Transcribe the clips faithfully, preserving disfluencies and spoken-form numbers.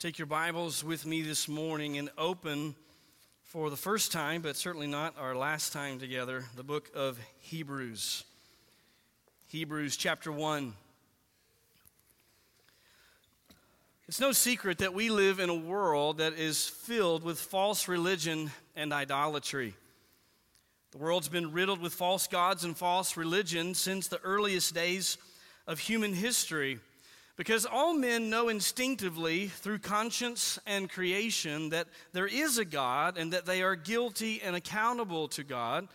Take your Bibles with me this morning and open for the first time, but certainly not our last time together, the book of Hebrews. Hebrews chapter one. It's no secret that we live in a world that is filled with false religion and idolatry. The world's been riddled with false gods and false religion since the earliest days of human history, because all men know instinctively through conscience and creation that there is a God and that they are guilty and accountable to God.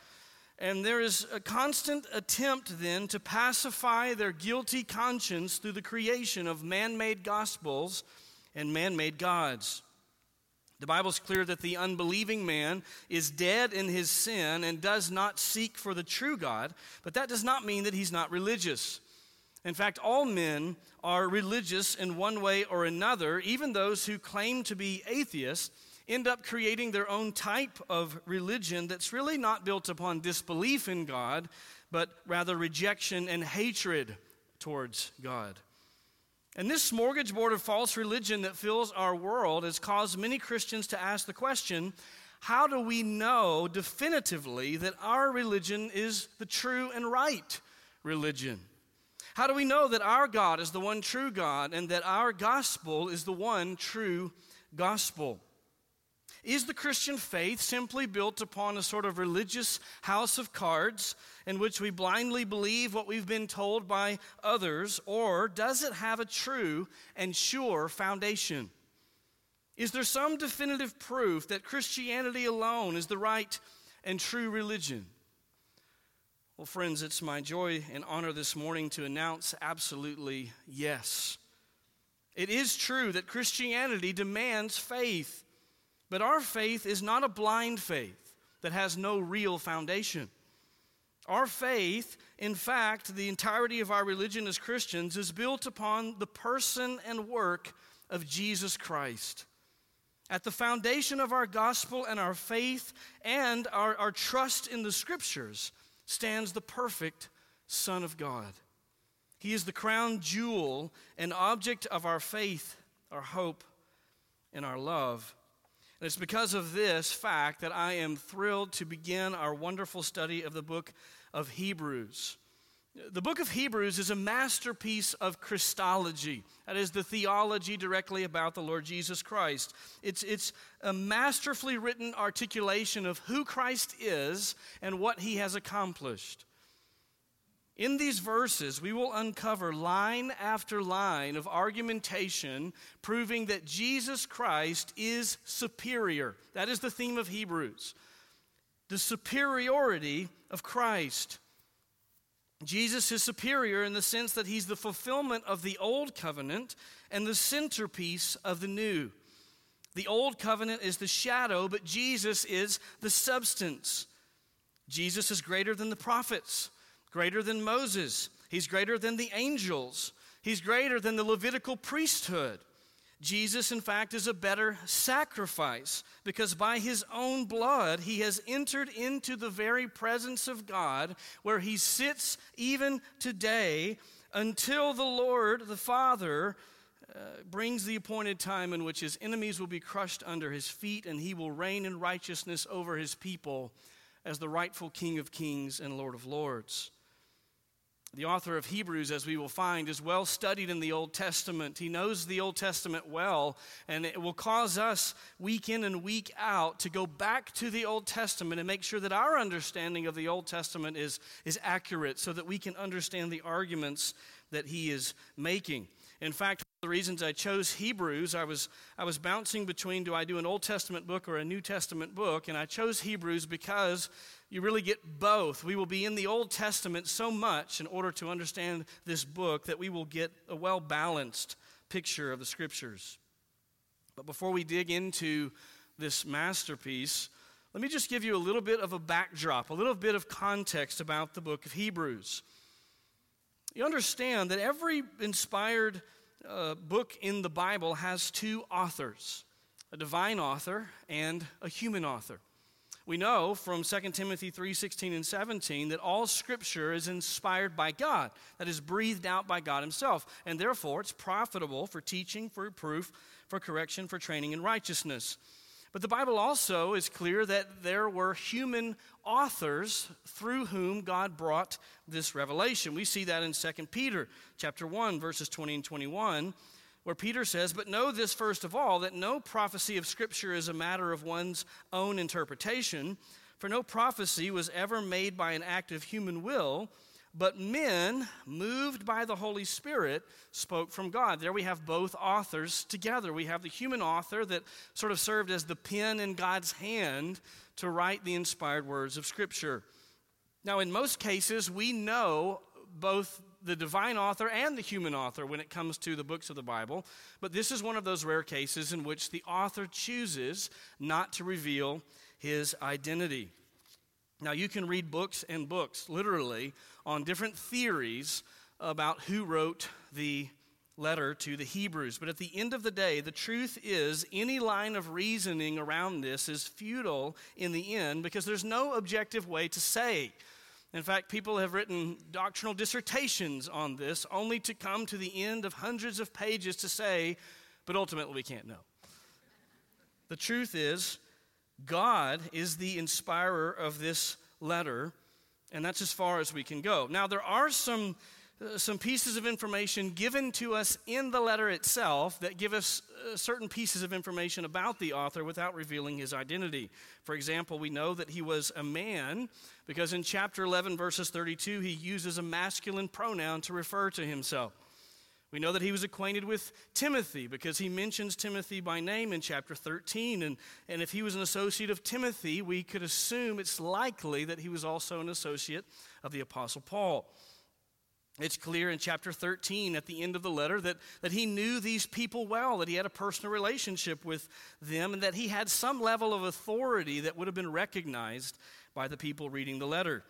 And there is a constant attempt then to pacify their guilty conscience through the creation of man-made gospels and man-made gods. The Bible's clear that the unbelieving man is dead in his sin and does not seek for the true God, but that does not mean that he's not religious. In fact, all men are religious in one way or another. Even those who claim to be atheists end up creating their own type of religion that's really not built upon disbelief in God, but rather rejection and hatred towards God. And this smorgasbord of false religion that fills our world has caused many Christians to ask the question, how do we know definitively that our religion is the true and right religion? How do we know that our God is the one true God and that our gospel is the one true gospel? Is the Christian faith simply built upon a sort of religious house of cards in which we blindly believe what we've been told by others, or does it have a true and sure foundation? Is there some definitive proof that Christianity alone is the right and true religion? Well, friends, it's my joy and honor this morning to announce absolutely yes. It is true that Christianity demands faith, but our faith is not a blind faith that has no real foundation. Our faith, in fact, the entirety of our religion as Christians, is built upon the person and work of Jesus Christ. At the foundation of our gospel and our faith and our, our trust in the Scriptures stands the perfect Son of God. He is the crown jewel and object of our faith, our hope, and our love. And it's because of this fact that I am thrilled to begin our wonderful study of the book of Hebrews. The book of Hebrews is a masterpiece of Christology. That is the theology directly about the Lord Jesus Christ. It's, it's a masterfully written articulation of who Christ is and what he has accomplished. In these verses, we will uncover line after line of argumentation proving that Jesus Christ is superior. That is the theme of Hebrews. The superiority of Christ. Jesus is superior in the sense that he's the fulfillment of the old covenant and the centerpiece of the new. The old covenant is the shadow, but Jesus is the substance. Jesus is greater than the prophets, greater than Moses. He's greater than the angels. He's greater than the Levitical priesthood. Jesus, in fact, is a better sacrifice because by his own blood, he has entered into the very presence of God where he sits even today until the Lord, the Father, uh, brings the appointed time in which his enemies will be crushed under his feet and he will reign in righteousness over his people as the rightful King of kings and Lord of lords. The author of Hebrews, as we will find, is well studied in the Old Testament. He knows the Old Testament well, and it will cause us week in and week out to go back to the Old Testament and make sure that our understanding of the Old Testament is, is accurate so that we can understand the arguments that he is making. In fact, one of the reasons I chose Hebrews, I was I was bouncing between do I do an Old Testament book or a New Testament book, and I chose Hebrews because you really get both. We will be in the Old Testament so much in order to understand this book that we will get a well-balanced picture of the Scriptures. But before we dig into this masterpiece, let me just give you a little bit of a backdrop, a little bit of context about the book of Hebrews. You understand that every inspired uh, book in the Bible has two authors, a divine author and a human author. We know from Second Timothy three sixteen and seventeen that all Scripture is inspired by God, that is breathed out by God himself, and therefore it's profitable for teaching, for reproof, for correction, for training in righteousness. But the Bible also is clear that there were human authors through whom God brought this revelation. We see that in Second Peter chapter one, verses twenty and twenty-one, where Peter says, "But know this first of all, that no prophecy of Scripture is a matter of one's own interpretation, for no prophecy was ever made by an act of human will, but men, moved by the Holy Spirit, spoke from God." There we have both authors together. We have the human author that sort of served as the pen in God's hand to write the inspired words of Scripture. Now, in most cases, we know both the divine author and the human author when it comes to the books of the Bible, but this is one of those rare cases in which the author chooses not to reveal his identity. Now, you can read books and books, literally, on different theories about who wrote the letter to the Hebrews, but at the end of the day, the truth is any line of reasoning around this is futile in the end because there's no objective way to say. In fact, people have written doctrinal dissertations on this only to come to the end of hundreds of pages to say, but ultimately we can't know. The truth is, God is the inspirer of this letter, and that's as far as we can go. Now, there are some, uh, some pieces of information given to us in the letter itself that give us uh, certain pieces of information about the author without revealing his identity. For example, we know that he was a man because in chapter eleven, verses thirty-two, he uses a masculine pronoun to refer to himself. We know that he was acquainted with Timothy because he mentions Timothy by name in chapter thirteen. And, and if he was an associate of Timothy, we could assume it's likely that he was also an associate of the Apostle Paul. It's clear in chapter thirteen at the end of the letter that, that he knew these people well, that he had a personal relationship with them, and that he had some level of authority that would have been recognized by the people reading the letter.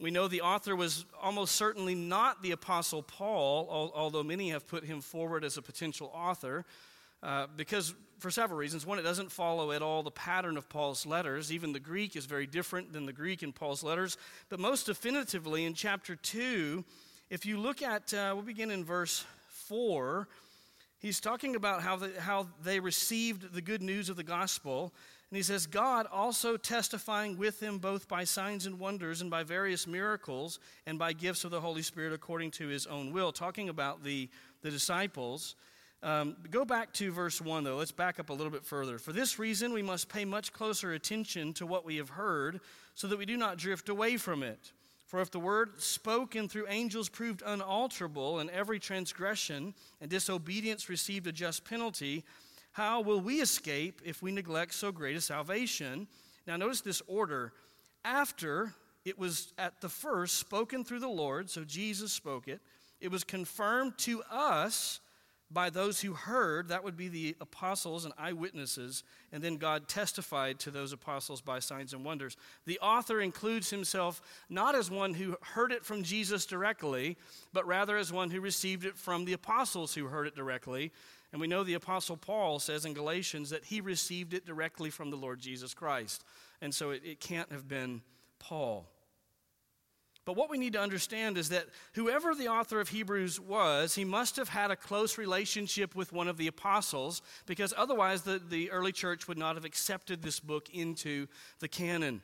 We know the author was almost certainly not the Apostle Paul, although many have put him forward as a potential author, uh, because for several reasons. One, it doesn't follow at all the pattern of Paul's letters. Even the Greek is very different than the Greek in Paul's letters. But most definitively in chapter two, if you look at, uh, we'll begin in verse four, he's talking about how the, how they received the good news of the gospel. And he says, "God also testifying with him both by signs and wonders and by various miracles and by gifts of the Holy Spirit according to his own will." Talking about the, the disciples. Um, go back to verse one, though. Let's back up a little bit further. "For this reason we must pay much closer attention to what we have heard so that we do not drift away from it. For if the word spoken through angels proved unalterable and every transgression and disobedience received a just penalty, how will we escape if we neglect so great a salvation?" Now notice this order. "After it was at the first spoken through the Lord," so Jesus spoke it, "it was confirmed to us by those who heard," that would be the apostles and eyewitnesses, "and then God testified to those apostles by signs and wonders." The author includes himself not as one who heard it from Jesus directly, but rather as one who received it from the apostles who heard it directly. And we know the Apostle Paul says in Galatians that he received it directly from the Lord Jesus Christ. And so it, it can't have been Paul. But what we need to understand is that whoever the author of Hebrews was, he must have had a close relationship with one of the apostles, because otherwise the, the early church would not have accepted this book into the canon.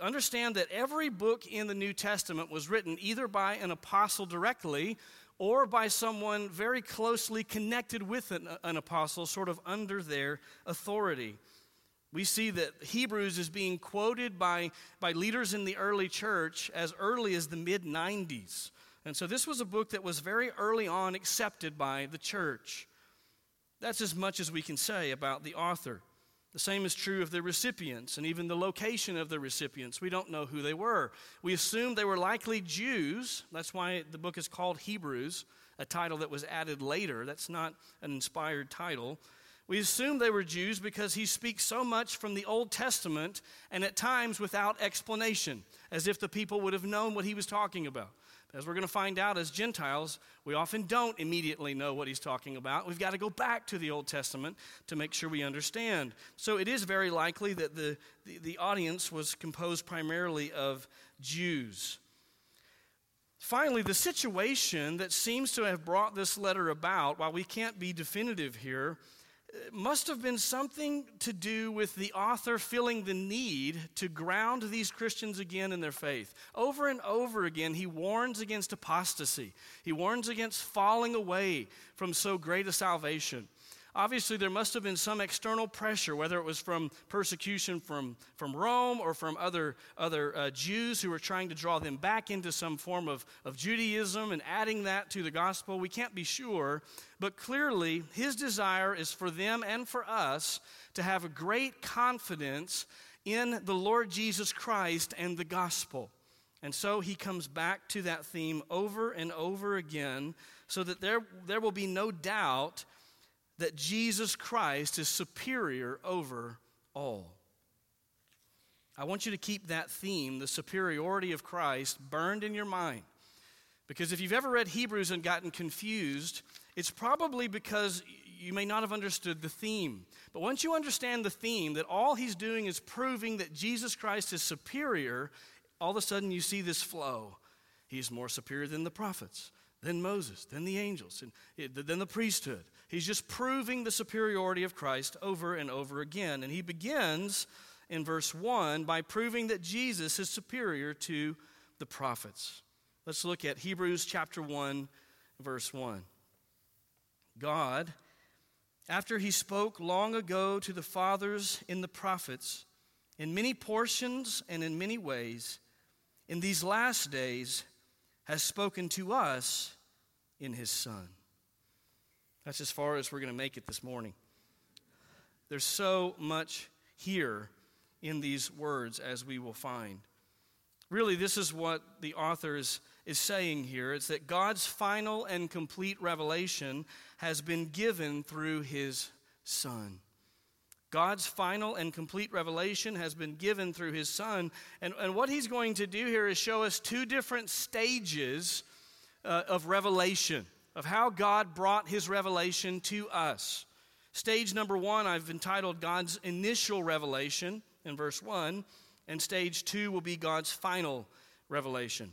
Understand that every book in the New Testament was written either by an apostle directly or by someone very closely connected with an, an apostle, sort of under their authority. We see that Hebrews is being quoted by, by leaders in the early church as early as the mid nineties. And so this was a book that was very early on accepted by the church. That's as much as we can say about the author. The same is true of the recipients and even the location of the recipients. We don't know who they were. We assume they were likely Jews. That's why the book is called Hebrews, a title that was added later. That's not an inspired title. We assume they were Jews because he speaks so much from the Old Testament and at times without explanation, as if the people would have known what he was talking about. As we're going to find out as Gentiles, we often don't immediately know what he's talking about. We've got to go back to the Old Testament to make sure we understand. So it is very likely that the, the, the audience was composed primarily of Jews. Finally, the situation that seems to have brought this letter about, while we can't be definitive here, must have been something to do with the author feeling the need to ground these Christians again in their faith. Over and over again, he warns against apostasy. He warns against falling away from so great a salvation. Obviously, there must have been some external pressure, whether it was from persecution from, from Rome or from other, other uh, Jews who were trying to draw them back into some form of, of Judaism and adding that to the gospel. We can't be sure, but clearly his desire is for them and for us to have a great confidence in the Lord Jesus Christ and the gospel. And so he comes back to that theme over and over again so that there, there will be no doubt that Jesus Christ is superior over all. I want you to keep that theme, the superiority of Christ, burned in your mind. Because if you've ever read Hebrews and gotten confused, it's probably because you may not have understood the theme. But once you understand the theme, that all he's doing is proving that Jesus Christ is superior, all of a sudden you see this flow. He's more superior than the prophets, than Moses, than the angels, and than the priesthood. He's just proving the superiority of Christ over and over again. And he begins in verse one by proving that Jesus is superior to the prophets. Let's look at Hebrews chapter one, verse one. God, after he spoke long ago to the fathers in the prophets, in many portions and in many ways, in these last days, has spoken to us in his Son. That's as far as we're going to make it this morning. There's so much here in these words, as we will find. Really, this is what the author is, is saying here. It's that God's final and complete revelation has been given through his Son. God's final and complete revelation has been given through his Son. And, and what he's going to do here is show us two different stages uh, of revelation, of how God brought his revelation to us. Stage number one, I've entitled God's initial revelation in verse one, and stage two will be God's final revelation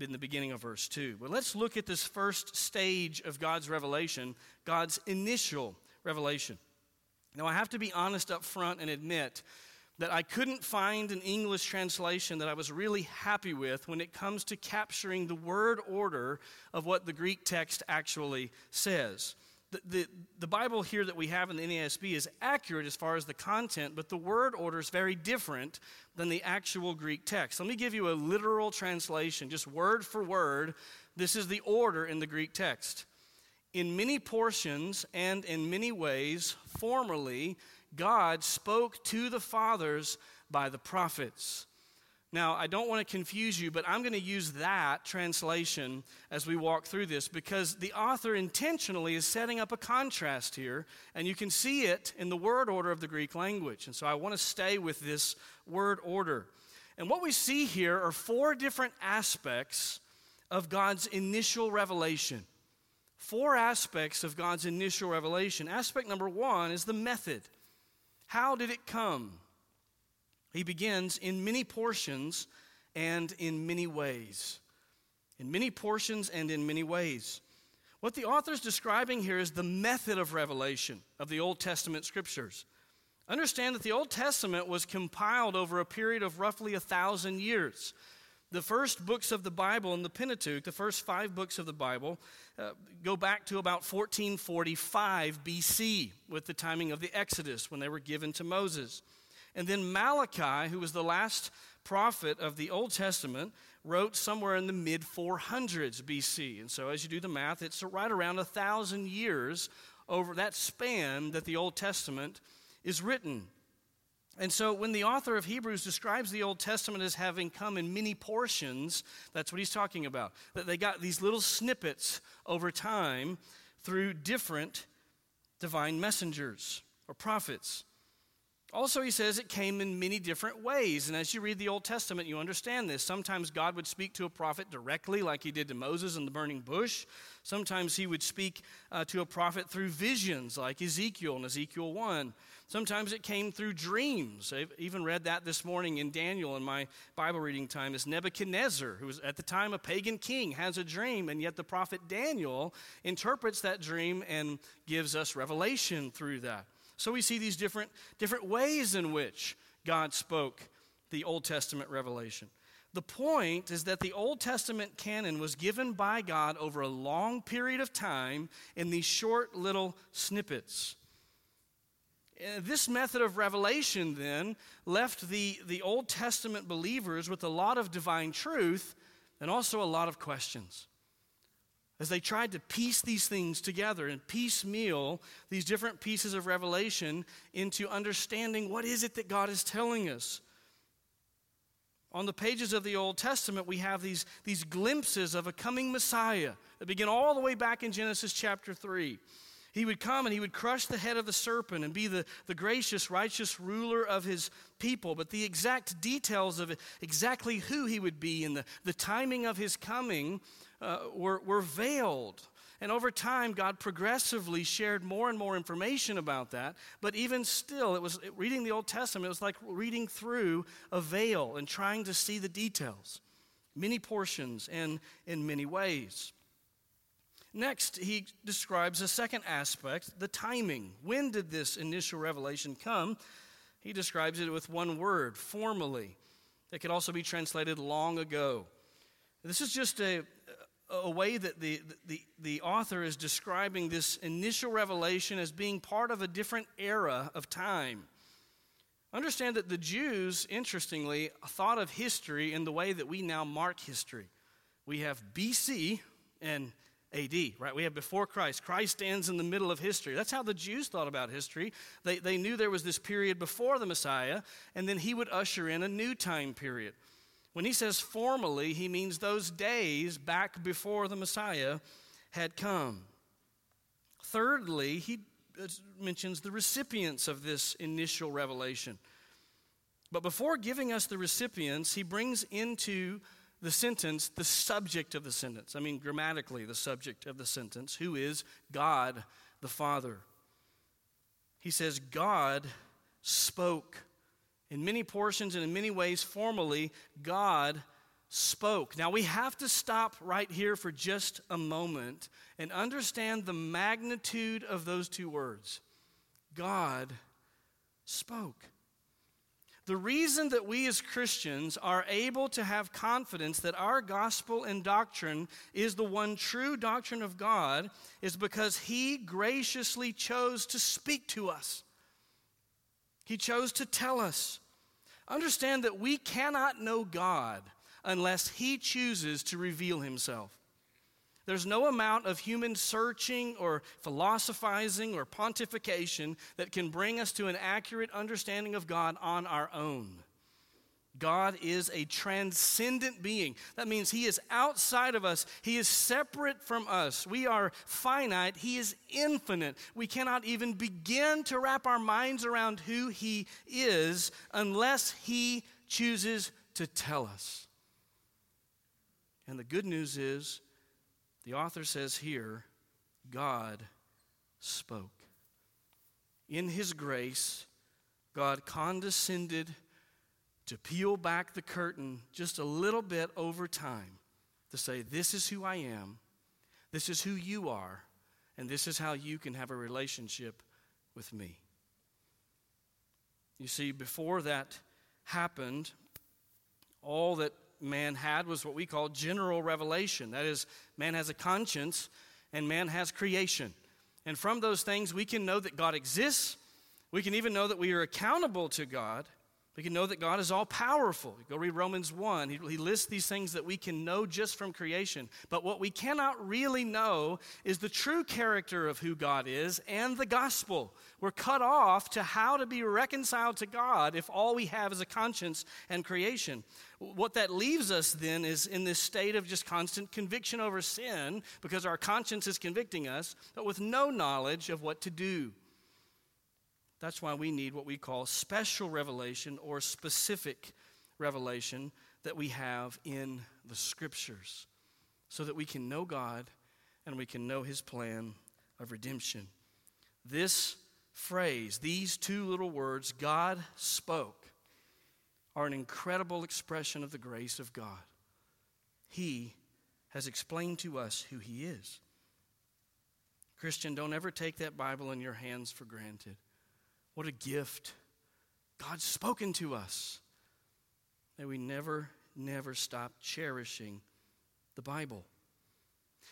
in the beginning of verse two. But let's look at this first stage of God's revelation, God's initial revelation. Now, I have to be honest up front and admit that I couldn't find an English translation that I was really happy with when it comes to capturing the word order of what the Greek text actually says. The, the, the Bible here that we have in the N A S B is accurate as far as the content, but the word order is very different than the actual Greek text. Let me give you a literal translation, just word for word. This is the order in the Greek text. In many portions and in many ways, formerly, God spoke to the fathers by the prophets. Now, I don't want to confuse you, but I'm going to use that translation as we walk through this because the author intentionally is setting up a contrast here, and you can see it in the word order of the Greek language. And so I want to stay with this word order. And what we see here are four different aspects of God's initial revelation. Four aspects of God's initial revelation. Aspect number one is the method. How did it come? He begins in many portions and in many ways. In many portions and in many ways. What the author's describing here is the method of revelation of the Old Testament scriptures. Understand that the Old Testament was compiled over a period of roughly a thousand years. The first books of the Bible in the Pentateuch, the first five books of the Bible, uh, go back to about fourteen forty-five B C with the timing of the Exodus when they were given to Moses. And then Malachi, who was the last prophet of the Old Testament, wrote somewhere in the mid four hundreds B C. And so as you do the math, it's right around one thousand years over that span that the Old Testament is written. And so when the author of Hebrews describes the Old Testament as having come in many portions, that's what he's talking about. That they got these little snippets over time through different divine messengers or prophets. Also, he says it came in many different ways. And as you read the Old Testament, you understand this. Sometimes God would speak to a prophet directly, like he did to Moses in the burning bush. Sometimes he would speak uh, to a prophet through visions, like Ezekiel in Ezekiel one. Sometimes it came through dreams. I even read that this morning in Daniel in my Bible reading time. Is Nebuchadnezzar, who was at the time a pagan king, has a dream, and yet the prophet Daniel interprets that dream and gives us revelation through that. So we see these different, different ways in which God spoke the Old Testament revelation. The point is that the Old Testament canon was given by God over a long period of time in these short little snippets. This method of revelation then left the, the Old Testament believers with a lot of divine truth and also a lot of questions, as they tried to piece these things together and piecemeal these different pieces of revelation into understanding what is it that God is telling us. On the pages of the Old Testament, we have these, these glimpses of a coming Messiah that begin all the way back in Genesis chapter three. He would come and he would crush the head of the serpent and be the, the gracious, righteous ruler of his people. But the exact details of it, exactly who he would be and the, the timing of his coming uh, were, were veiled. And over time, God progressively shared more and more information about that. But even still, it was reading the Old Testament, it was like reading through a veil and trying to see the details. Many portions and in many ways. Next, he describes a second aspect, the timing. When did this initial revelation come? He describes it with one word, formally. It could also be translated long ago. This is just a, a way that the, the, the author is describing this initial revelation as being part of a different era of time. Understand that the Jews, interestingly, thought of history in the way that we now mark history. We have B C and A D, right? We have before Christ. Christ stands in the middle of history. That's how the Jews thought about history. They, they knew there was this period before the Messiah, and then he would usher in a new time period. When he says formally, he means those days back before the Messiah had come. Thirdly, he mentions the recipients of this initial revelation. But before giving us the recipients, he brings into the sentence, the subject of the sentence. I mean, grammatically, the subject of the sentence, who is God the Father. He says, God spoke. In many portions and in many ways, formally, God spoke. Now, we have to stop right here for just a moment and understand the magnitude of those two words. God spoke. The reason that we as Christians are able to have confidence that our gospel and doctrine is the one true doctrine of God is because he graciously chose to speak to us. He chose to tell us. Understand that we cannot know God unless he chooses to reveal himself. There's no amount of human searching or philosophizing or pontification that can bring us to an accurate understanding of God on our own. God is a transcendent being. That means he is outside of us. He is separate from us. We are finite. He is infinite. We cannot even begin to wrap our minds around who he is unless he chooses to tell us. And the good news is, the author says here, God spoke. In his grace, God condescended to peel back the curtain just a little bit over time to say, this is who I am, this is who you are, and this is how you can have a relationship with me. You see, before that happened, all that man had was what we call general revelation. That is, man has a conscience and man has creation. And from those things, we can know that God exists. We can even know that we are accountable to God. We can know that God is all-powerful. Go read Romans one. He, he lists these things that we can know just from creation. But what we cannot really know is the true character of who God is and the gospel. We're cut off to how to be reconciled to God if all we have is a conscience and creation. What that leaves us then is in this state of just constant conviction over sin because our conscience is convicting us, but with no knowledge of what to do. That's why we need what we call special revelation or specific revelation that we have in the Scriptures, so that we can know God and we can know His plan of redemption. This phrase, these two little words, God spoke, are an incredible expression of the grace of God. He has explained to us who He is. Christian, don't ever take that Bible in your hands for granted. What a gift. God's spoken to us. May we never, never stop cherishing the Bible.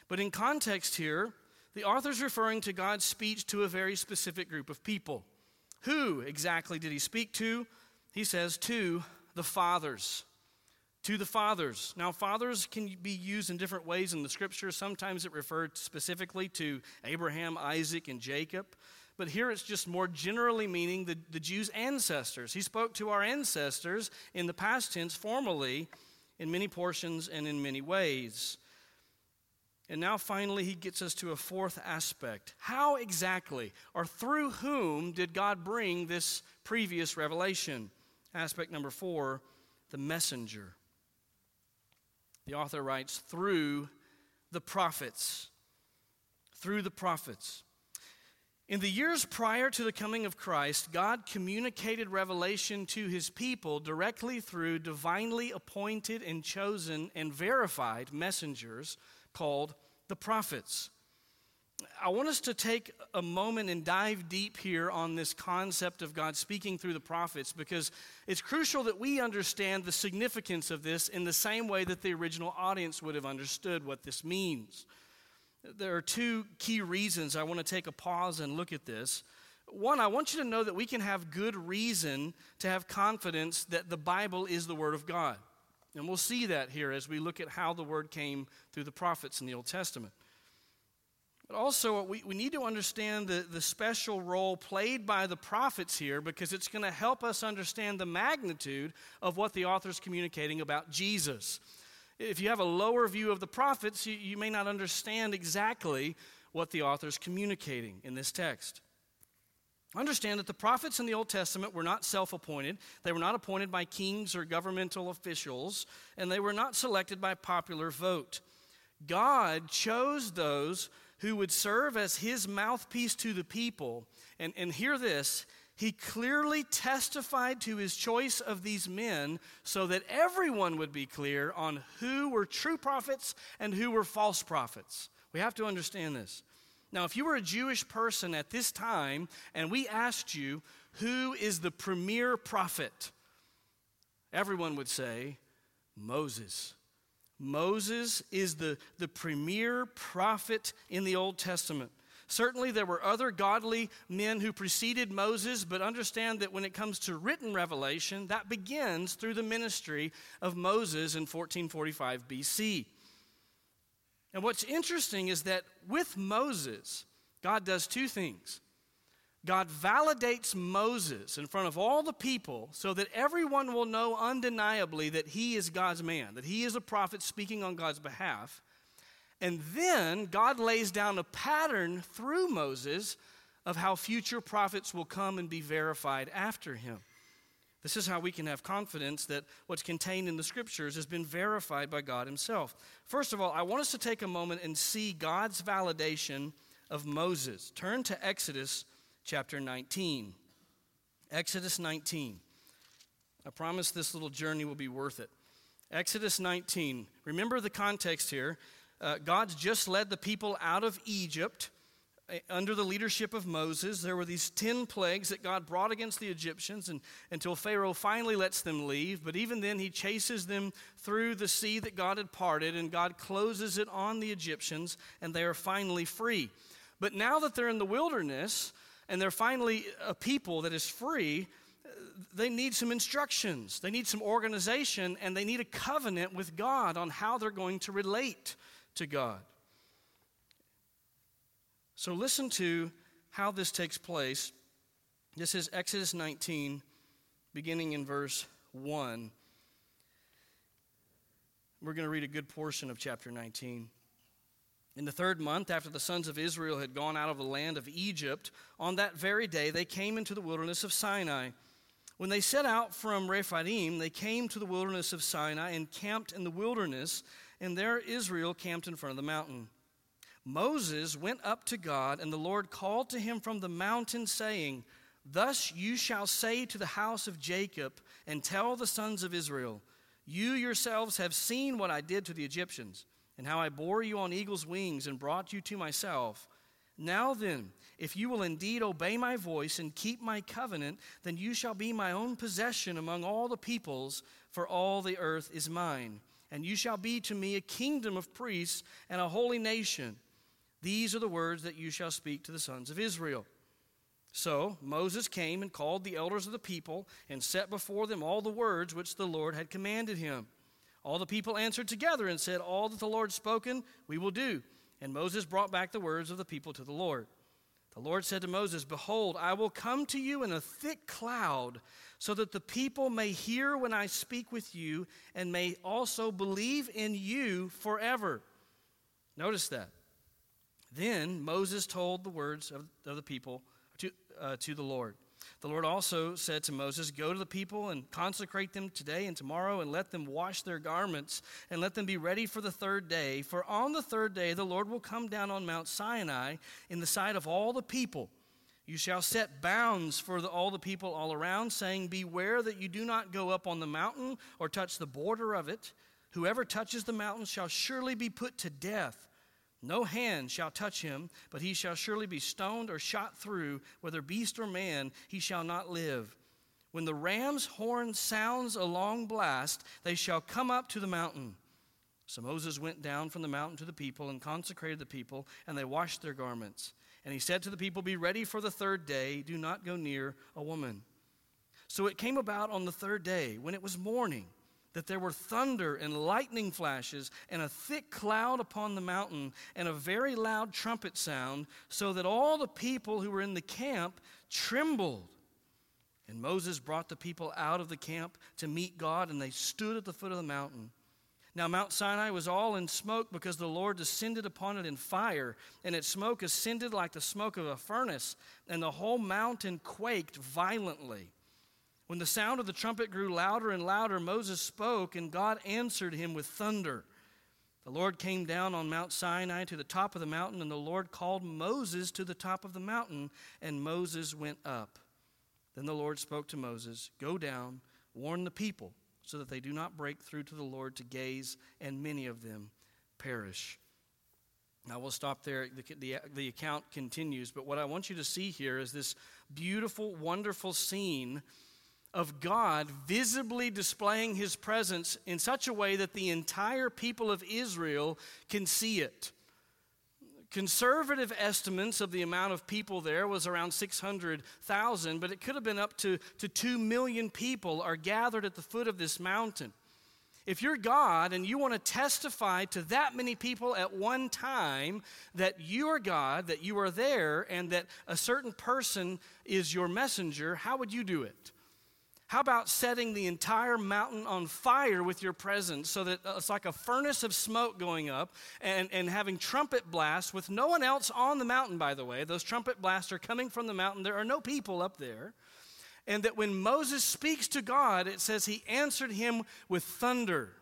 But in context here, the author's referring to God's speech to a very specific group of people. Who exactly did He speak to? He says, to the fathers. To the fathers. Now, fathers can be used in different ways in the Scripture. Sometimes it referred specifically to Abraham, Isaac, and Jacob. But here it's just more generally meaning the, the Jews' ancestors. He spoke to our ancestors in the past tense formally in many portions and in many ways. And now finally he gets us to a fourth aspect. How exactly or through whom did God bring this previous revelation? Aspect number four, the messenger. The author writes, through the prophets. Through the prophets. In the years prior to the coming of Christ, God communicated revelation to His people directly through divinely appointed and chosen and verified messengers called the prophets. I want us to take a moment and dive deep here on this concept of God speaking through the prophets, because it's crucial that we understand the significance of this in the same way that the original audience would have understood what this means. There are two key reasons I want to take a pause and look at this. One, I want you to know that we can have good reason to have confidence that the Bible is the Word of God. And we'll see that here as we look at how the Word came through the prophets in the Old Testament. But also, we, we need to understand the, the special role played by the prophets here, because it's going to help us understand the magnitude of what the author's communicating about Jesus. If you have a lower view of the prophets, you, you may not understand exactly what the author is communicating in this text. Understand that the prophets in the Old Testament were not self-appointed. They were not appointed by kings or governmental officials, and they were not selected by popular vote. God chose those who would serve as His mouthpiece to the people. And, and hear this, He clearly testified to His choice of these men so that everyone would be clear on who were true prophets and who were false prophets. We have to understand this. Now, if you were a Jewish person at this time and we asked you, who is the premier prophet? Everyone would say, Moses. Moses is the, the premier prophet in the Old Testament. Certainly there were other godly men who preceded Moses, but understand that when it comes to written revelation, that begins through the ministry of Moses in fourteen forty-five B C. And what's interesting is that with Moses, God does two things. God validates Moses in front of all the people so that everyone will know undeniably that he is God's man, that he is a prophet speaking on God's behalf. And then God lays down a pattern through Moses of how future prophets will come and be verified after him. This is how we can have confidence that what's contained in the Scriptures has been verified by God Himself. First of all, I want us to take a moment and see God's validation of Moses. Turn to Exodus chapter nineteen. Exodus nineteen. I promise this little journey will be worth it. Exodus nineteen. Remember the context here. Uh, God's just led the people out of Egypt uh, under the leadership of Moses. There were these ten plagues that God brought against the Egyptians and, until Pharaoh finally lets them leave. But even then, he chases them through the sea that God had parted, and God closes it on the Egyptians, and they are finally free. But now that they're in the wilderness, and they're finally a people that is free, they need some instructions. They need some organization, and they need a covenant with God on how they're going to relate to God. So listen to how this takes place. This is Exodus nineteen, beginning in verse one. We're going to read a good portion of chapter nineteen. In the third month, after the sons of Israel had gone out of the land of Egypt, on that very day they came into the wilderness of Sinai. When they set out from Rephidim, they came to the wilderness of Sinai and camped in the wilderness, and there Israel camped in front of the mountain. Moses went up to God, and the Lord called to him from the mountain, saying, "Thus you shall say to the house of Jacob, and tell the sons of Israel, you yourselves have seen what I did to the Egyptians, and how I bore you on eagle's wings and brought you to myself. Now then, if you will indeed obey my voice and keep my covenant, then you shall be my own possession among all the peoples, for all the earth is mine. And you shall be to me a kingdom of priests and a holy nation. These are the words that you shall speak to the sons of Israel." So Moses came and called the elders of the people and set before them all the words which the Lord had commanded him. All the people answered together and said, "All that the Lord spoken, we will do." And Moses brought back the words of the people to the Lord. The Lord said to Moses, "Behold, I will come to you in a thick cloud, so that the people may hear when I speak with you and may also believe in you forever." Notice that. Then Moses told the words of, of the people to, uh, to the Lord. The Lord also said to Moses, "Go to the people and consecrate them today and tomorrow, and let them wash their garments, and let them be ready for the third day. For on the third day the Lord will come down on Mount Sinai in the sight of all the people. You shall set bounds for the, all the people all around, saying, 'Beware that you do not go up on the mountain or touch the border of it. Whoever touches the mountain shall surely be put to death. No hand shall touch him, but he shall surely be stoned or shot through, whether beast or man, he shall not live. When the ram's horn sounds a long blast, they shall come up to the mountain.'" So Moses went down from the mountain to the people and consecrated the people, and they washed their garments. And he said to the people, "Be ready for the third day. Do not go near a woman." So it came about on the third day, when it was morning, that there were thunder and lightning flashes and a thick cloud upon the mountain and a very loud trumpet sound, so that all the people who were in the camp trembled. And Moses brought the people out of the camp to meet God, and they stood at the foot of the mountain. Now Mount Sinai was all in smoke, because the Lord descended upon it in fire, and its smoke ascended like the smoke of a furnace, and the whole mountain quaked violently. When the sound of the trumpet grew louder and louder, Moses spoke, and God answered him with thunder. The Lord came down on Mount Sinai to the top of the mountain, and the Lord called Moses to the top of the mountain, and Moses went up. Then the Lord spoke to Moses, "Go down, warn the people, so that they do not break through to the Lord to gaze, and many of them perish." Now we'll stop there. The, the, the account continues, but what I want you to see here is this beautiful, wonderful scene of God visibly displaying his presence in such a way that the entire people of Israel can see it. Conservative estimates of the amount of people there was around six hundred thousand, but it could have been up to, to two million people are gathered at the foot of this mountain. If you're God and you want to testify to that many people at one time that you are God, that you are there, and that a certain person is your messenger, how would you do it? How about setting the entire mountain on fire with your presence, so that it's like a furnace of smoke going up, and, and having trumpet blasts with no one else on the mountain, by the way. Those trumpet blasts are coming from the mountain. There are no people up there. And that when Moses speaks to God, it says he answered him with thunder.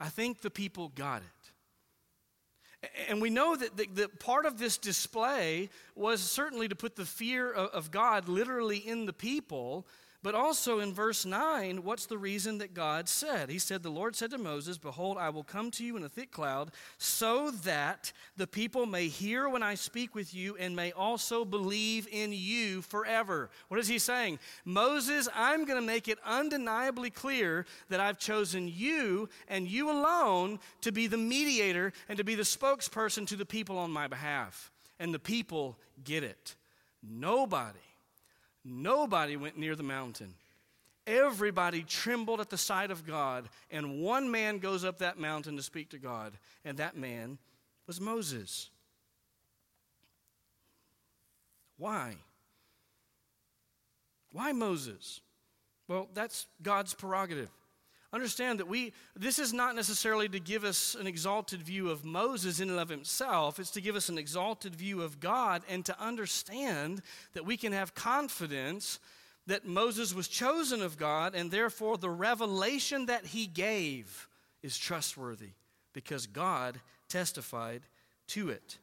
I think the people got it. And we know that the, the part of this display was certainly to put the fear of, of God literally in the people. But also in verse nine, what's the reason that God said? He said, "The Lord said to Moses, 'Behold, I will come to you in a thick cloud, so that the people may hear when I speak with you and may also believe in you forever.'" What is he saying? Moses, I'm going to make it undeniably clear that I've chosen you and you alone to be the mediator and to be the spokesperson to the people on my behalf. And the people get it. Nobody. Nobody went near the mountain. Everybody trembled at the sight of God, and one man goes up that mountain to speak to God, and that man was Moses. Why? Why Moses? Well, that's God's prerogative. Understand that we, this is not necessarily to give us an exalted view of Moses in and of himself. It's to give us an exalted view of God and to understand that we can have confidence that Moses was chosen of God, and therefore the revelation that he gave is trustworthy because God testified to it.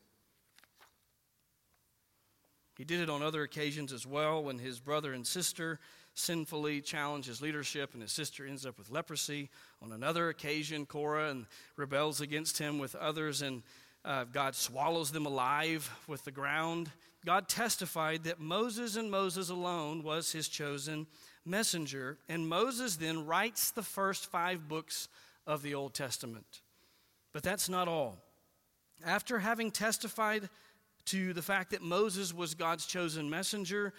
He did it on other occasions as well when his brother and sister sinfully challenged his leadership, and his sister ends up with leprosy. On another occasion, Korah and rebels against him with others, and uh, God swallows them alive with the ground. God testified that Moses and Moses alone was his chosen messenger, and Moses then writes the first five books of the Old Testament. But that's not all. After having testified to the fact that Moses was God's chosen messenger,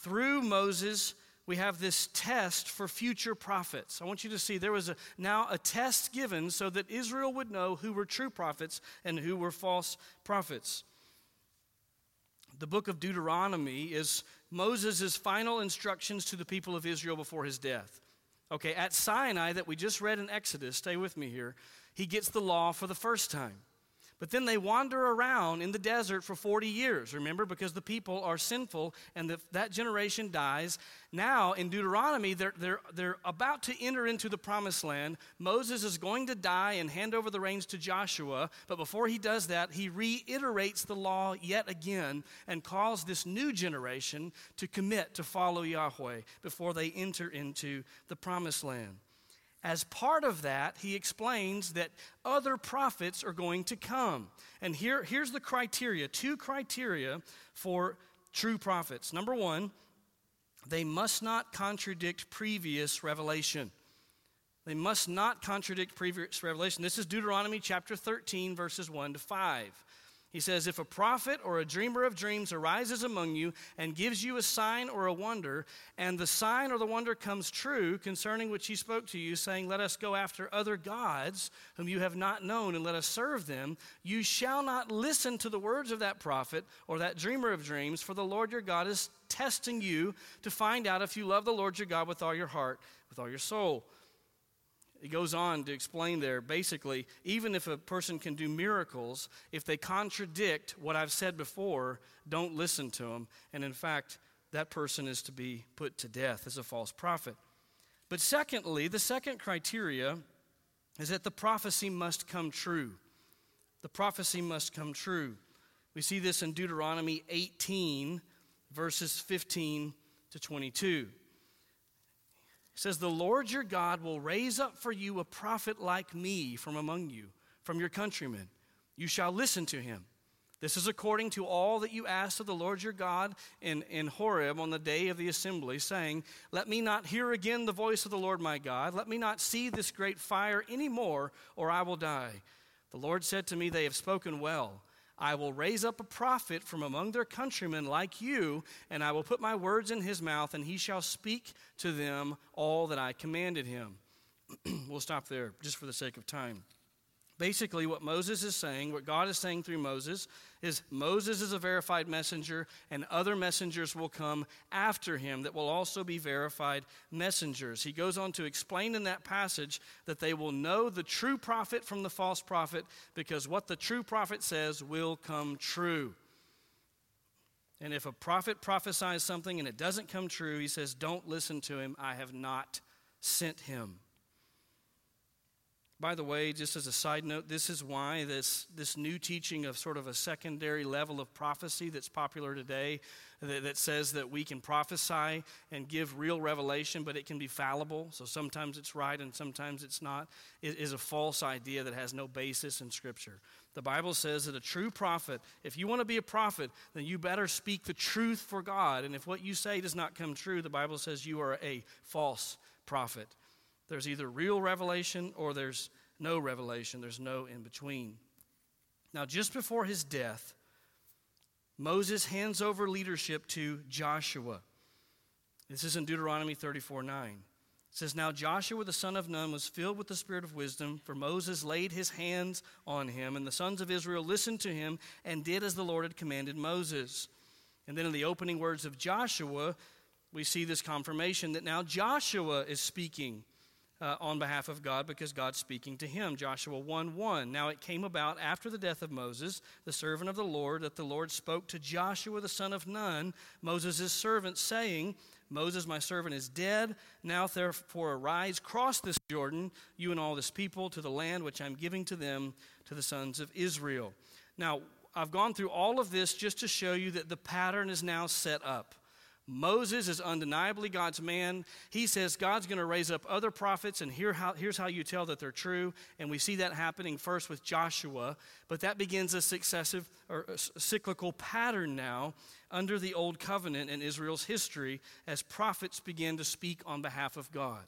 through Moses we have this test for future prophets. I want you to see there was a, now a test given so that Israel would know who were true prophets and who were false prophets. The book of Deuteronomy is Moses' final instructions to the people of Israel before his death. Okay, at Sinai that we just read in Exodus, stay with me here, he gets the law for the first time. But then they wander around in the desert for forty years, remember, because the people are sinful and the, that generation dies. Now, in Deuteronomy, they're, they're, they're about to enter into the promised land. Moses is going to die and hand over the reins to Joshua, but before he does that, he reiterates the law yet again and calls this new generation to commit to follow Yahweh before they enter into the promised land. As part of that, he explains that other prophets are going to come. And here, here's the criteria, two criteria for true prophets. Number one, they must not contradict previous revelation. They must not contradict previous revelation. This is Deuteronomy chapter thirteen, verses one to five. He says, if a prophet or a dreamer of dreams arises among you and gives you a sign or a wonder, and the sign or the wonder comes true concerning which he spoke to you, saying, let us go after other gods whom you have not known and let us serve them, you shall not listen to the words of that prophet or that dreamer of dreams, for the Lord your God is testing you to find out if you love the Lord your God with all your heart, with all your soul. It goes on to explain there, basically, even if a person can do miracles, if they contradict what I've said before, don't listen to them. And in fact, that person is to be put to death as a false prophet. But secondly, the second criteria is that the prophecy must come true. The prophecy must come true. We see this in Deuteronomy eighteen, verses fifteen to twenty-two. It says, the Lord your God will raise up for you a prophet like me from among you, from your countrymen. You shall listen to him. This is according to all that you asked of the Lord your God in, in Horeb on the day of the assembly, saying, let me not hear again the voice of the Lord my God. Let me not see this great fire any more, or I will die. The Lord said to me, they have spoken well. I will raise up a prophet from among their countrymen like you, and I will put my words in his mouth, and he shall speak to them all that I commanded him. We'll stop there just for the sake of time. Basically, what Moses is saying, what God is saying through Moses, is Moses is a verified messenger, and other messengers will come after him that will also be verified messengers. He goes on to explain in that passage that they will know the true prophet from the false prophet, because what the true prophet says will come true. And if a prophet prophesies something and it doesn't come true, he says, don't listen to him, I have not sent him. By the way, just as a side note, this is why this, this new teaching of sort of a secondary level of prophecy that's popular today, that, that says that we can prophesy and give real revelation, but it can be fallible, so sometimes it's right and sometimes it's not, it is a false idea that has no basis in Scripture. The Bible says that a true prophet, if you want to be a prophet, then you better speak the truth for God, and if what you say does not come true, the Bible says you are a false prophet. There's either real revelation or there's no revelation. There's no in between. Now, just before his death, Moses hands over leadership to Joshua. This is in Deuteronomy thirty-four nine. It says, now Joshua the son of Nun was filled with the spirit of wisdom, for Moses laid his hands on him, and the sons of Israel listened to him and did as the Lord had commanded Moses. And then in the opening words of Joshua, we see this confirmation that now Joshua is speaking uh, on behalf of God because God's speaking to him. Joshua one one, now it came about after the death of Moses, the servant of the Lord, that the Lord spoke to Joshua the son of Nun, Moses' servant, saying, Moses, my servant, is dead. Now therefore arise, cross this Jordan, you and all this people, to the land which I'm giving to them, to the sons of Israel. Now, I've gone through all of this just to show you that the pattern is now set up. Moses is undeniably God's man. He says God's going to raise up other prophets, and here how, here's how you tell that they're true. And we see that happening first with Joshua, but that begins a successive or a cyclical pattern now under the Old Covenant in Israel's history as prophets begin to speak on behalf of God.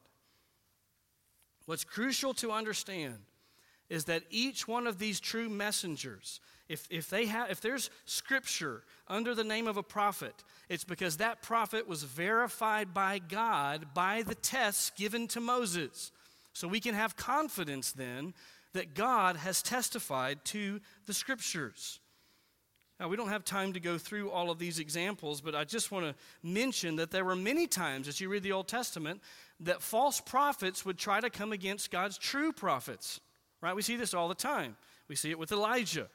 What's crucial to understand is that each one of these true messengers, if if they have if there's scripture under the name of a prophet, it's because that prophet was verified by God by the tests given to Moses. So we can have confidence then that God has testified to the scriptures. Now, we don't have time to go through all of these examples, but I just want to mention that there were many times as you read the Old Testament that false prophets would try to come against God's true prophets. Right? We see this all the time. We see it with Elijah.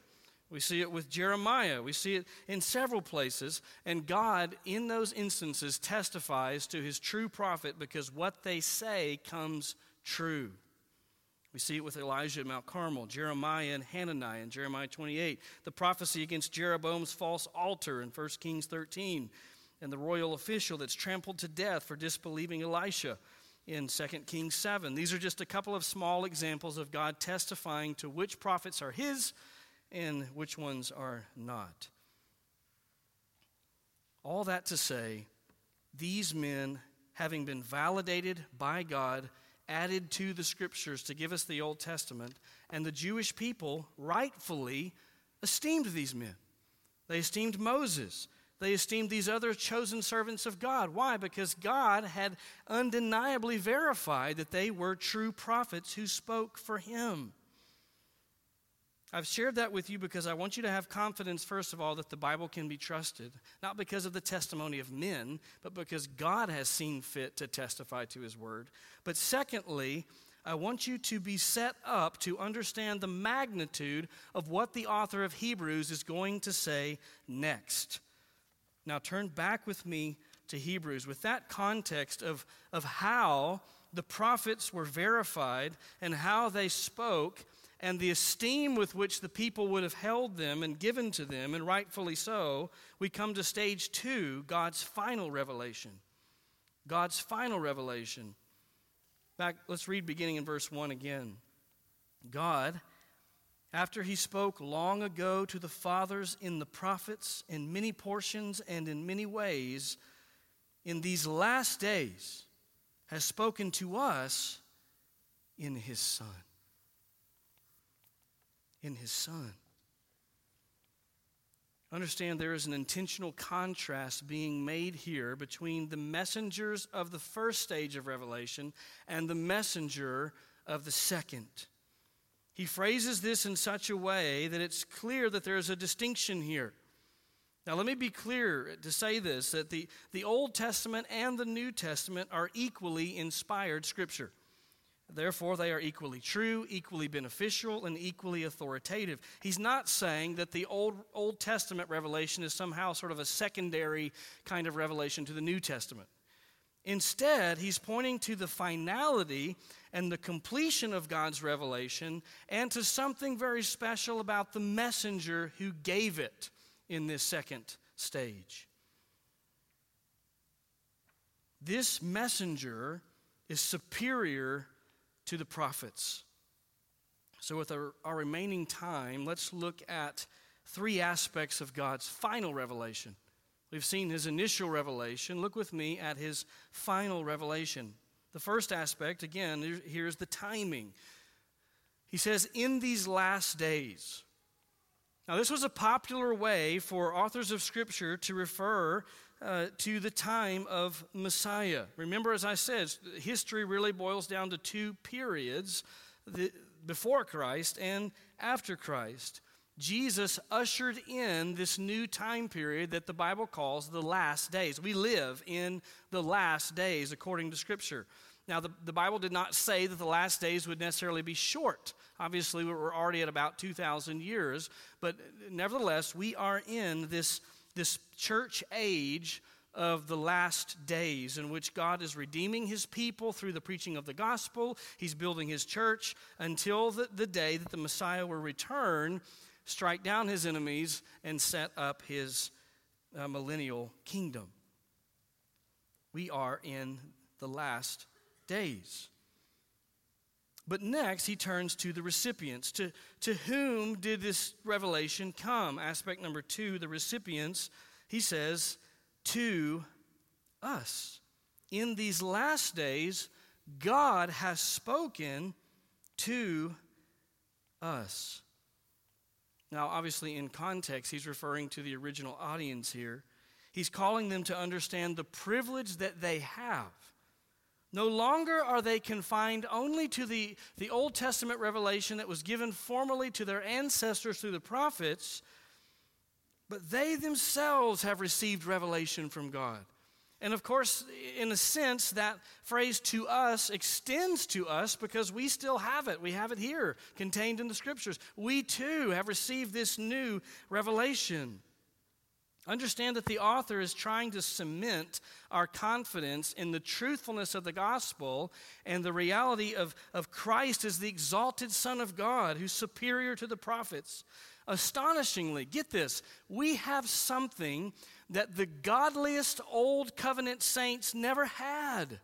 We see it with Jeremiah. We see it in several places. And God, in those instances, testifies to his true prophet because what they say comes true. We see it with Elijah at Mount Carmel, Jeremiah and Hananiah in Jeremiah twenty-eight, the prophecy against Jeroboam's false altar in First Kings thirteen, and the royal official that's trampled to death for disbelieving Elisha in Second Kings seven. These are just a couple of small examples of God testifying to which prophets are his and which ones are not. All that to say, these men, having been validated by God, added to the scriptures to give us the Old Testament, and the Jewish people rightfully esteemed these men. They esteemed Moses. They esteemed these other chosen servants of God. Why? Because God had undeniably verified that they were true prophets who spoke for him. I've shared that with you because I want you to have confidence, first of all, that the Bible can be trusted, not because of the testimony of men, but because God has seen fit to testify to his word. But secondly, I want you to be set up to understand the magnitude of what the author of Hebrews is going to say next. Now turn back with me to Hebrews with that context of, of how the prophets were verified and how they spoke and the esteem with which the people would have held them and given to them, and rightfully so. We come to stage two, God's final revelation. God's final revelation. Back, let's read beginning in verse one again. God, after he spoke long ago to the fathers in the prophets in many portions and in many ways, in these last days has spoken to us in his Son. In his Son. Understand there is an intentional contrast being made here between the messengers of the first stage of revelation and the messenger of the second. He phrases this in such a way that it's clear that there is a distinction here. Now, let me be clear to say this, that the, the Old Testament and the New Testament are equally inspired scripture. Therefore, they are equally true, equally beneficial, and equally authoritative. He's not saying that the Old, Old Testament revelation is somehow sort of a secondary kind of revelation to the New Testament. Instead, he's pointing to the finality and the completion of God's revelation and to something very special about the messenger who gave it in this second stage. This messenger is superior to the prophets. So with our, our remaining time, let's look at three aspects of God's final revelation. We've seen his initial revelation. Look with me at his final revelation. The first aspect, again, here's the timing. He says, in these last days. Now, this was a popular way for authors of Scripture to refer uh, to the time of Messiah. Remember, as I said, history really boils down to two periods, the, before Christ and after Christ. Jesus ushered in this new time period that the Bible calls the last days. We live in the last days according to Scripture. Now, the, the Bible did not say that the last days would necessarily be short. Obviously, we're already at about two thousand years, but nevertheless, we are in this, this church age of the last days in which God is redeeming his people through the preaching of the gospel. He's building his church until the, the day that the Messiah will return, strike down his enemies, and set up his uh, millennial kingdom. We are in the last days. But next, he turns to the recipients. To, to whom did this revelation come? Aspect number two, the recipients. He says, to us. In these last days, God has spoken to us. Now, obviously, in context, he's referring to the original audience here. He's calling them to understand the privilege that they have. No longer are they confined only to the, the Old Testament revelation that was given formerly to their ancestors through the prophets, but they themselves have received revelation from God. And of course, in a sense, that phrase to us extends to us because we still have it. We have it here, contained in the Scriptures. We too have received this new revelation. Understand that the author is trying to cement our confidence in the truthfulness of the gospel and the reality of, of Christ as the exalted Son of God who's superior to the prophets. Astonishingly, get this, we have something that the godliest old covenant saints never had.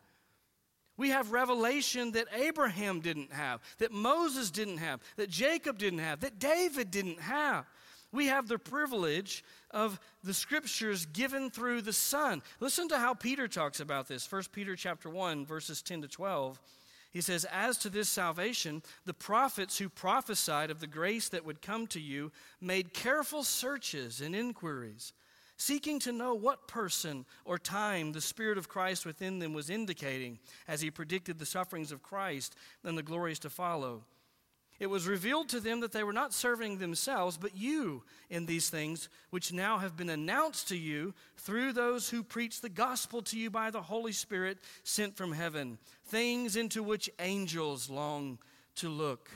We have revelation that Abraham didn't have, that Moses didn't have, that Jacob didn't have, that David didn't have. We have the privilege of the Scriptures given through the Son. Listen to how Peter talks about this. First Peter chapter one, verses ten to twelve. He says, "As to this salvation, the prophets who prophesied of the grace that would come to you made careful searches and inquiries, seeking to know what person or time the Spirit of Christ within them was indicating as he predicted the sufferings of Christ and the glories to follow. It was revealed to them that they were not serving themselves, but you in these things, which now have been announced to you through those who preach the gospel to you by the Holy Spirit sent from heaven, things into which angels long to look."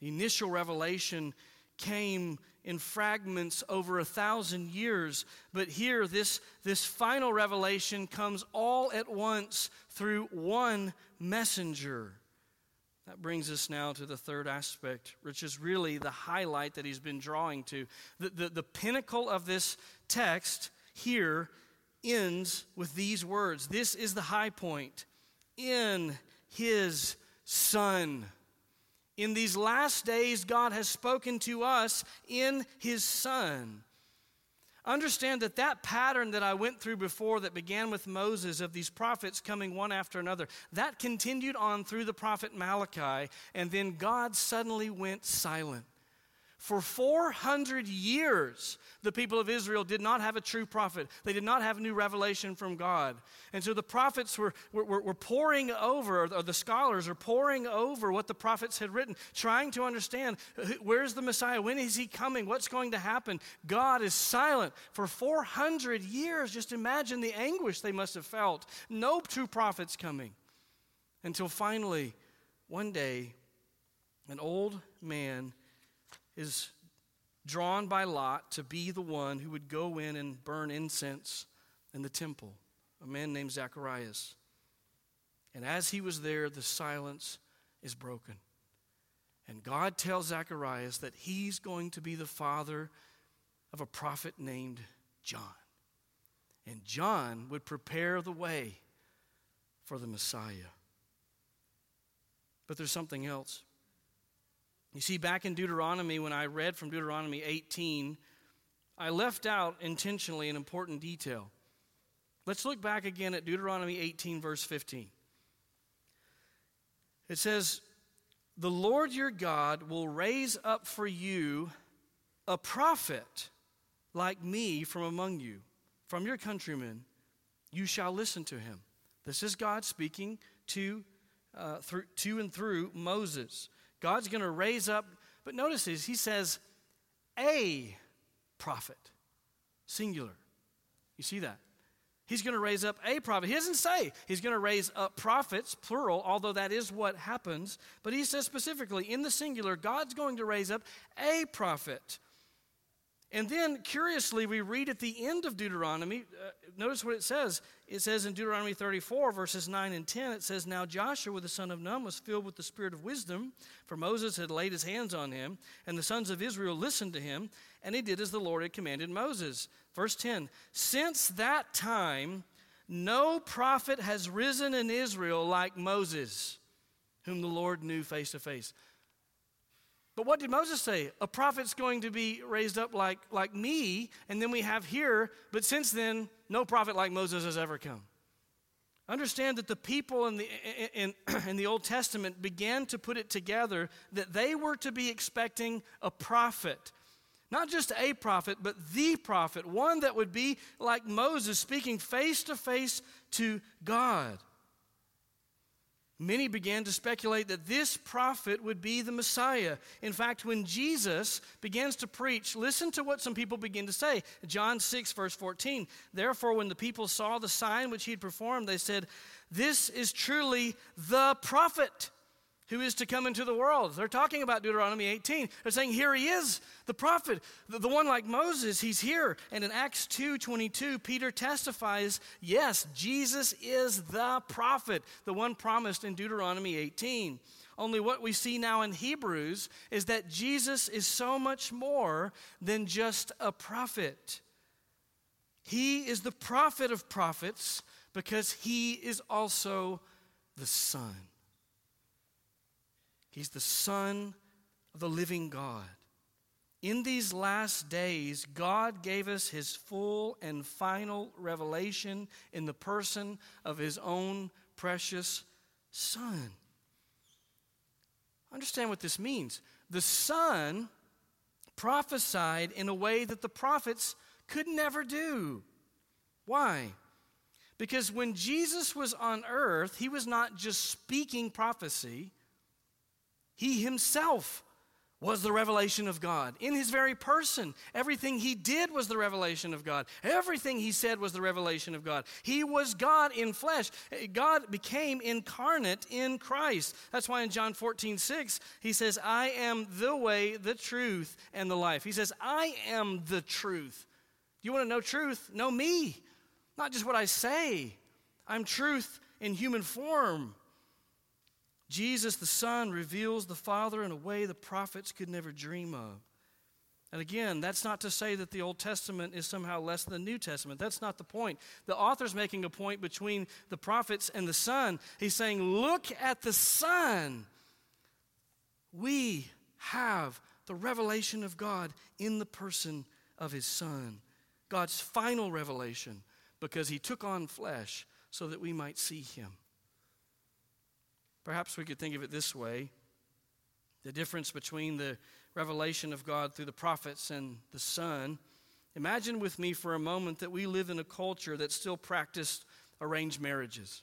The initial revelation came in fragments over a thousand years, but here this, this final revelation comes all at once through one messenger. That brings us now to the third aspect, which is really the highlight that he's been drawing to. The, the, the pinnacle of this text here ends with these words. This is the high point. In his Son. In these last days, God has spoken to us in his Son. Understand that that pattern that I went through before that began with Moses of these prophets coming one after another, that continued on through the prophet Malachi, and then God suddenly went silent. For four hundred years, the people of Israel did not have a true prophet. They did not have new revelation from God. And so the prophets were, were, were pouring over, or the scholars are pouring over what the prophets had written, trying to understand, where's the Messiah? When is he coming? What's going to happen? God is silent for four hundred years. Just imagine the anguish they must have felt. No true prophets coming. Until finally, one day, an old man is drawn by Lot to be the one who would go in and burn incense in the temple, a man named Zacharias. And as he was there, the silence is broken. And God tells Zacharias that he's going to be the father of a prophet named John. And John would prepare the way for the Messiah. But there's something else. You see, back in Deuteronomy, when I read from Deuteronomy eighteen, I left out intentionally an important detail. Let's look back again at Deuteronomy eighteen, verse fifteen. It says, "The Lord your God will raise up for you a prophet like me from among you, from your countrymen. You shall listen to him." This is God speaking to, uh, through, to and through Moses. God's going to raise up, but notice this, he says, a prophet, singular. You see that? He's going to raise up a prophet. He doesn't say he's going to raise up prophets, plural, although that is what happens. But he says specifically, in the singular, God's going to raise up a prophet. And then, curiously, we read at the end of Deuteronomy, uh, notice what it says. It says in Deuteronomy thirty-four, verses nine and ten, it says, "Now Joshua the son of Nun was filled with the spirit of wisdom, for Moses had laid his hands on him, and the sons of Israel listened to him, and he did as the Lord had commanded Moses." Verse ten, "Since that time, no prophet has risen in Israel like Moses, whom the Lord knew face to face." But what did Moses say? A prophet's going to be raised up like, like me, and then we have here, but since then, no prophet like Moses has ever come. Understand that the people in the, in, in the Old Testament began to put it together that they were to be expecting a prophet. Not just a prophet, but the prophet, one that would be like Moses, speaking face to face to God. Many began to speculate that this prophet would be the Messiah. In fact, when Jesus begins to preach, listen to what some people begin to say. John six, verse fourteen, "Therefore, when the people saw the sign which he had performed, they said, 'This is truly the prophet who is to come into the world.'" They're talking about Deuteronomy eighteen. They're saying, here he is, the prophet, the, the one like Moses, he's here. And in Acts two twenty-two, Peter testifies, yes, Jesus is the prophet, the one promised in Deuteronomy eighteen. Only what we see now in Hebrews is that Jesus is so much more than just a prophet. He is the prophet of prophets because he is also the Son. He's the Son of the living God. In these last days, God gave us his full and final revelation in the person of his own precious Son. Understand what this means. The Son prophesied in a way that the prophets could never do. Why? Because when Jesus was on earth, he was not just speaking prophecy. He himself was the revelation of God. In his very person, everything he did was the revelation of God. Everything he said was the revelation of God. He was God in flesh. God became incarnate in Christ. That's why in John fourteen six, he says, "I am the way, the truth, and the life." He says, "I am the truth." You want to know truth? Know me. Not just what I say. I'm truth in human form. Jesus, the Son, reveals the Father in a way the prophets could never dream of. And again, that's not to say that the Old Testament is somehow less than the New Testament. That's not the point. The author's making a point between the prophets and the Son. He's saying, look at the Son. We have the revelation of God in the person of his Son. God's final revelation, because he took on flesh so that we might see him. Perhaps we could think of it this way. The difference between the revelation of God through the prophets and the Son. Imagine with me for a moment that we live in a culture that still practiced arranged marriages.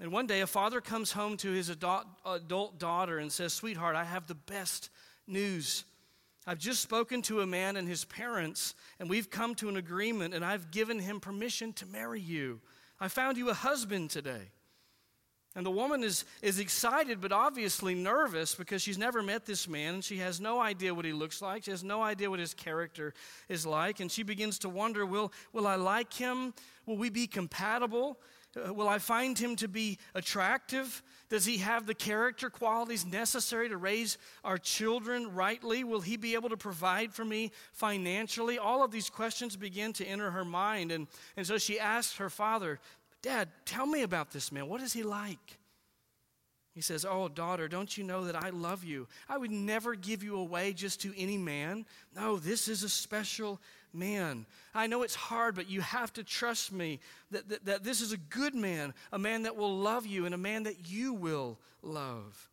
And one day a father comes home to his adult, adult daughter and says, "Sweetheart, I have the best news. I've just spoken to a man and his parents, and we've come to an agreement, and I've given him permission to marry you. I found you a husband today." And the woman is, is excited but obviously nervous because she's never met this man and she has no idea what he looks like. She has no idea what his character is like. And she begins to wonder, will, will I like him? Will we be compatible? Uh, will I find him to be attractive? Does he have the character qualities necessary to raise our children rightly? Will he be able to provide for me financially? All of these questions begin to enter her mind. And, and so she asks her father, "Dad, tell me about this man. What is he like?" He says, "Oh, daughter, don't you know that I love you? I would never give you away just to any man. No, this is a special man. I know it's hard, but you have to trust me that, that, that this is a good man, a man that will love you and a man that you will love."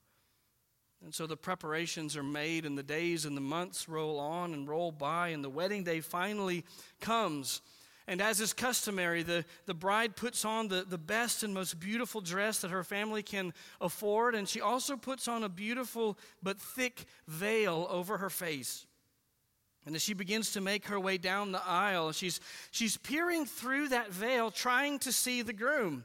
And so the preparations are made and the days and the months roll on and roll by, and the wedding day finally comes. And as is customary, the, the bride puts on the, the best and most beautiful dress that her family can afford, and she also puts on a beautiful but thick veil over her face. And as she begins to make her way down the aisle, she's she's peering through that veil, trying to see the groom.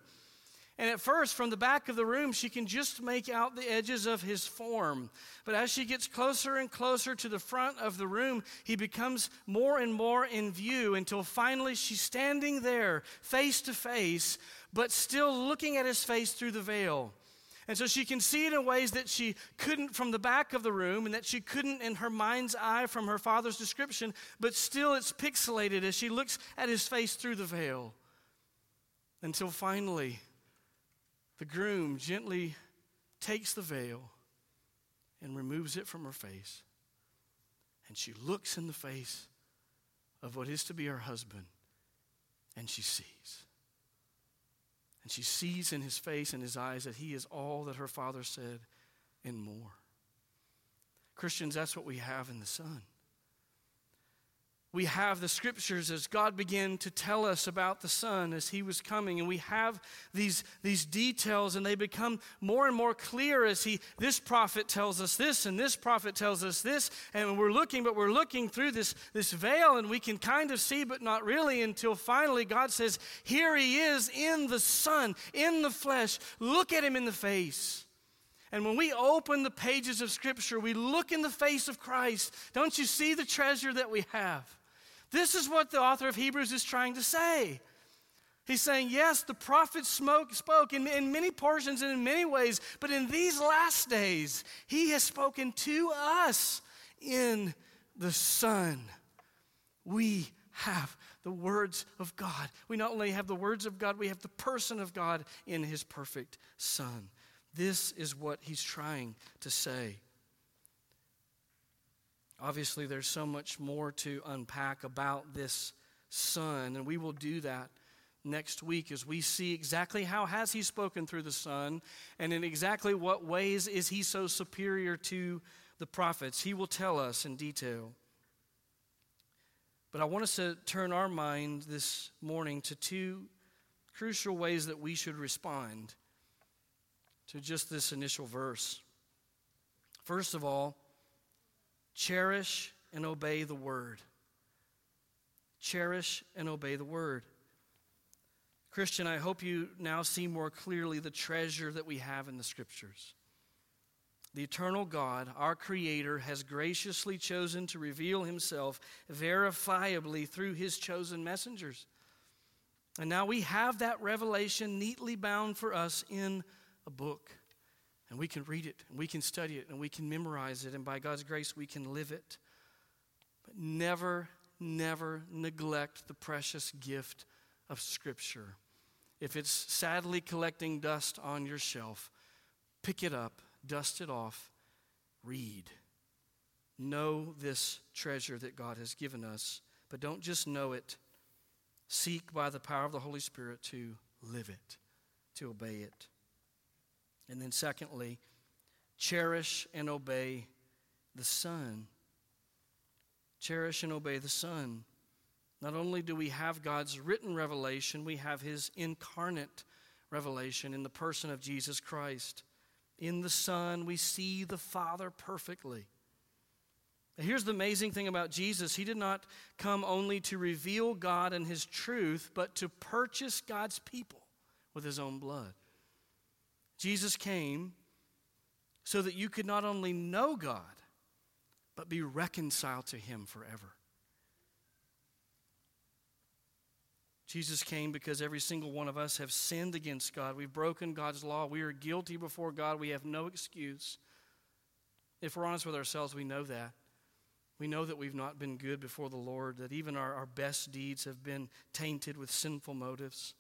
And at first, from the back of the room, she can just make out the edges of his form. But as she gets closer and closer to the front of the room, he becomes more and more in view until finally she's standing there face to face, but still looking at his face through the veil. And so she can see it in ways that she couldn't from the back of the room and that she couldn't in her mind's eye from her father's description, but still it's pixelated as she looks at his face through the veil until finally the groom gently takes the veil and removes it from her face. And she looks in the face of what is to be her husband, and she sees. And she sees in his face and his eyes that he is all that her father said and more. Christians, that's what we have in the Son. We have the scriptures as God began to tell us about the Son as he was coming. And we have these, these details, and they become more and more clear as he, this prophet tells us this, and this prophet tells us this. And we're looking, but we're looking through this, this veil, and we can kind of see, but not really, until finally God says, here he is in the Son, in the flesh. Look at him in the face. And when we open the pages of Scripture, we look in the face of Christ. Don't you see the treasure that we have? This is what the author of Hebrews is trying to say. He's saying, yes, the prophets spoke in, in many portions and in many ways, but in these last days, he has spoken to us in the Son. We have the words of God. We not only have the words of God, we have the person of God in his perfect Son. This is what he's trying to say. Obviously, there's so much more to unpack about this Son, and we will do that next week as we see exactly how has he spoken through the Son, and in exactly what ways is he so superior to the prophets. He will tell us in detail. But I want us to turn our mind this morning to two crucial ways that we should respond to just this initial verse. First of all, cherish and obey the word. Cherish and obey the word. Christian, I hope you now see more clearly the treasure that we have in the scriptures. The eternal God, our Creator, has graciously chosen to reveal himself verifiably through his chosen messengers. And now we have that revelation neatly bound for us in a book. And we can read it, and we can study it, and we can memorize it, and by God's grace, we can live it. But never, never neglect the precious gift of Scripture. If it's sadly collecting dust on your shelf, pick it up, dust it off, read. Know this treasure that God has given us, but don't just know it. Seek by the power of the Holy Spirit to live it, to obey it. And then secondly, cherish and obey the Son. Cherish and obey the Son. Not only do we have God's written revelation, we have his incarnate revelation in the person of Jesus Christ. In the Son, we see the Father perfectly. Here's the amazing thing about Jesus. He did not come only to reveal God and his truth, but to purchase God's people with his own blood. Jesus came so that you could not only know God, but be reconciled to him forever. Jesus came because every single one of us have sinned against God. We've broken God's law. We are guilty before God. We have no excuse. If we're honest with ourselves, we know that. We know that we've not been good before the Lord, that even our, our best deeds have been tainted with sinful motives.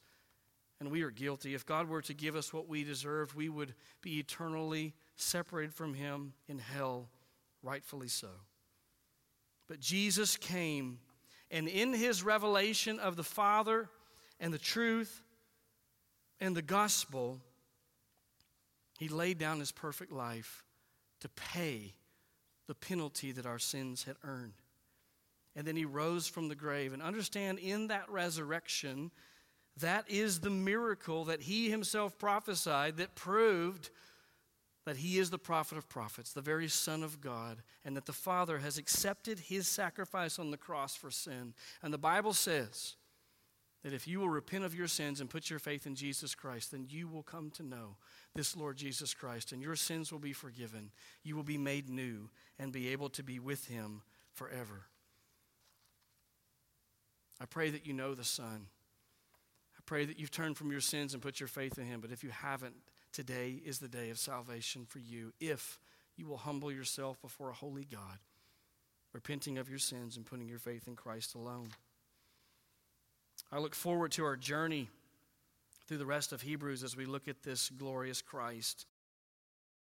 And we are guilty. If God were to give us what we deserved, we would be eternally separated from him in hell, rightfully so. But Jesus came, and in his revelation of the Father and the truth and the gospel, he laid down his perfect life to pay the penalty that our sins had earned. And then he rose from the grave. And understand, in that resurrection, that is the miracle that he himself prophesied that proved that he is the prophet of prophets, the very Son of God, and that the Father has accepted his sacrifice on the cross for sin. And the Bible says that if you will repent of your sins and put your faith in Jesus Christ, then you will come to know this Lord Jesus Christ, and your sins will be forgiven. You will be made new and be able to be with him forever. I pray that you know the Son. I pray that you've turned from your sins and put your faith in him. But if you haven't, today is the day of salvation for you, if you will humble yourself before a holy God, repenting of your sins and putting your faith in Christ alone. I look forward to our journey through the rest of Hebrews as we look at this glorious Christ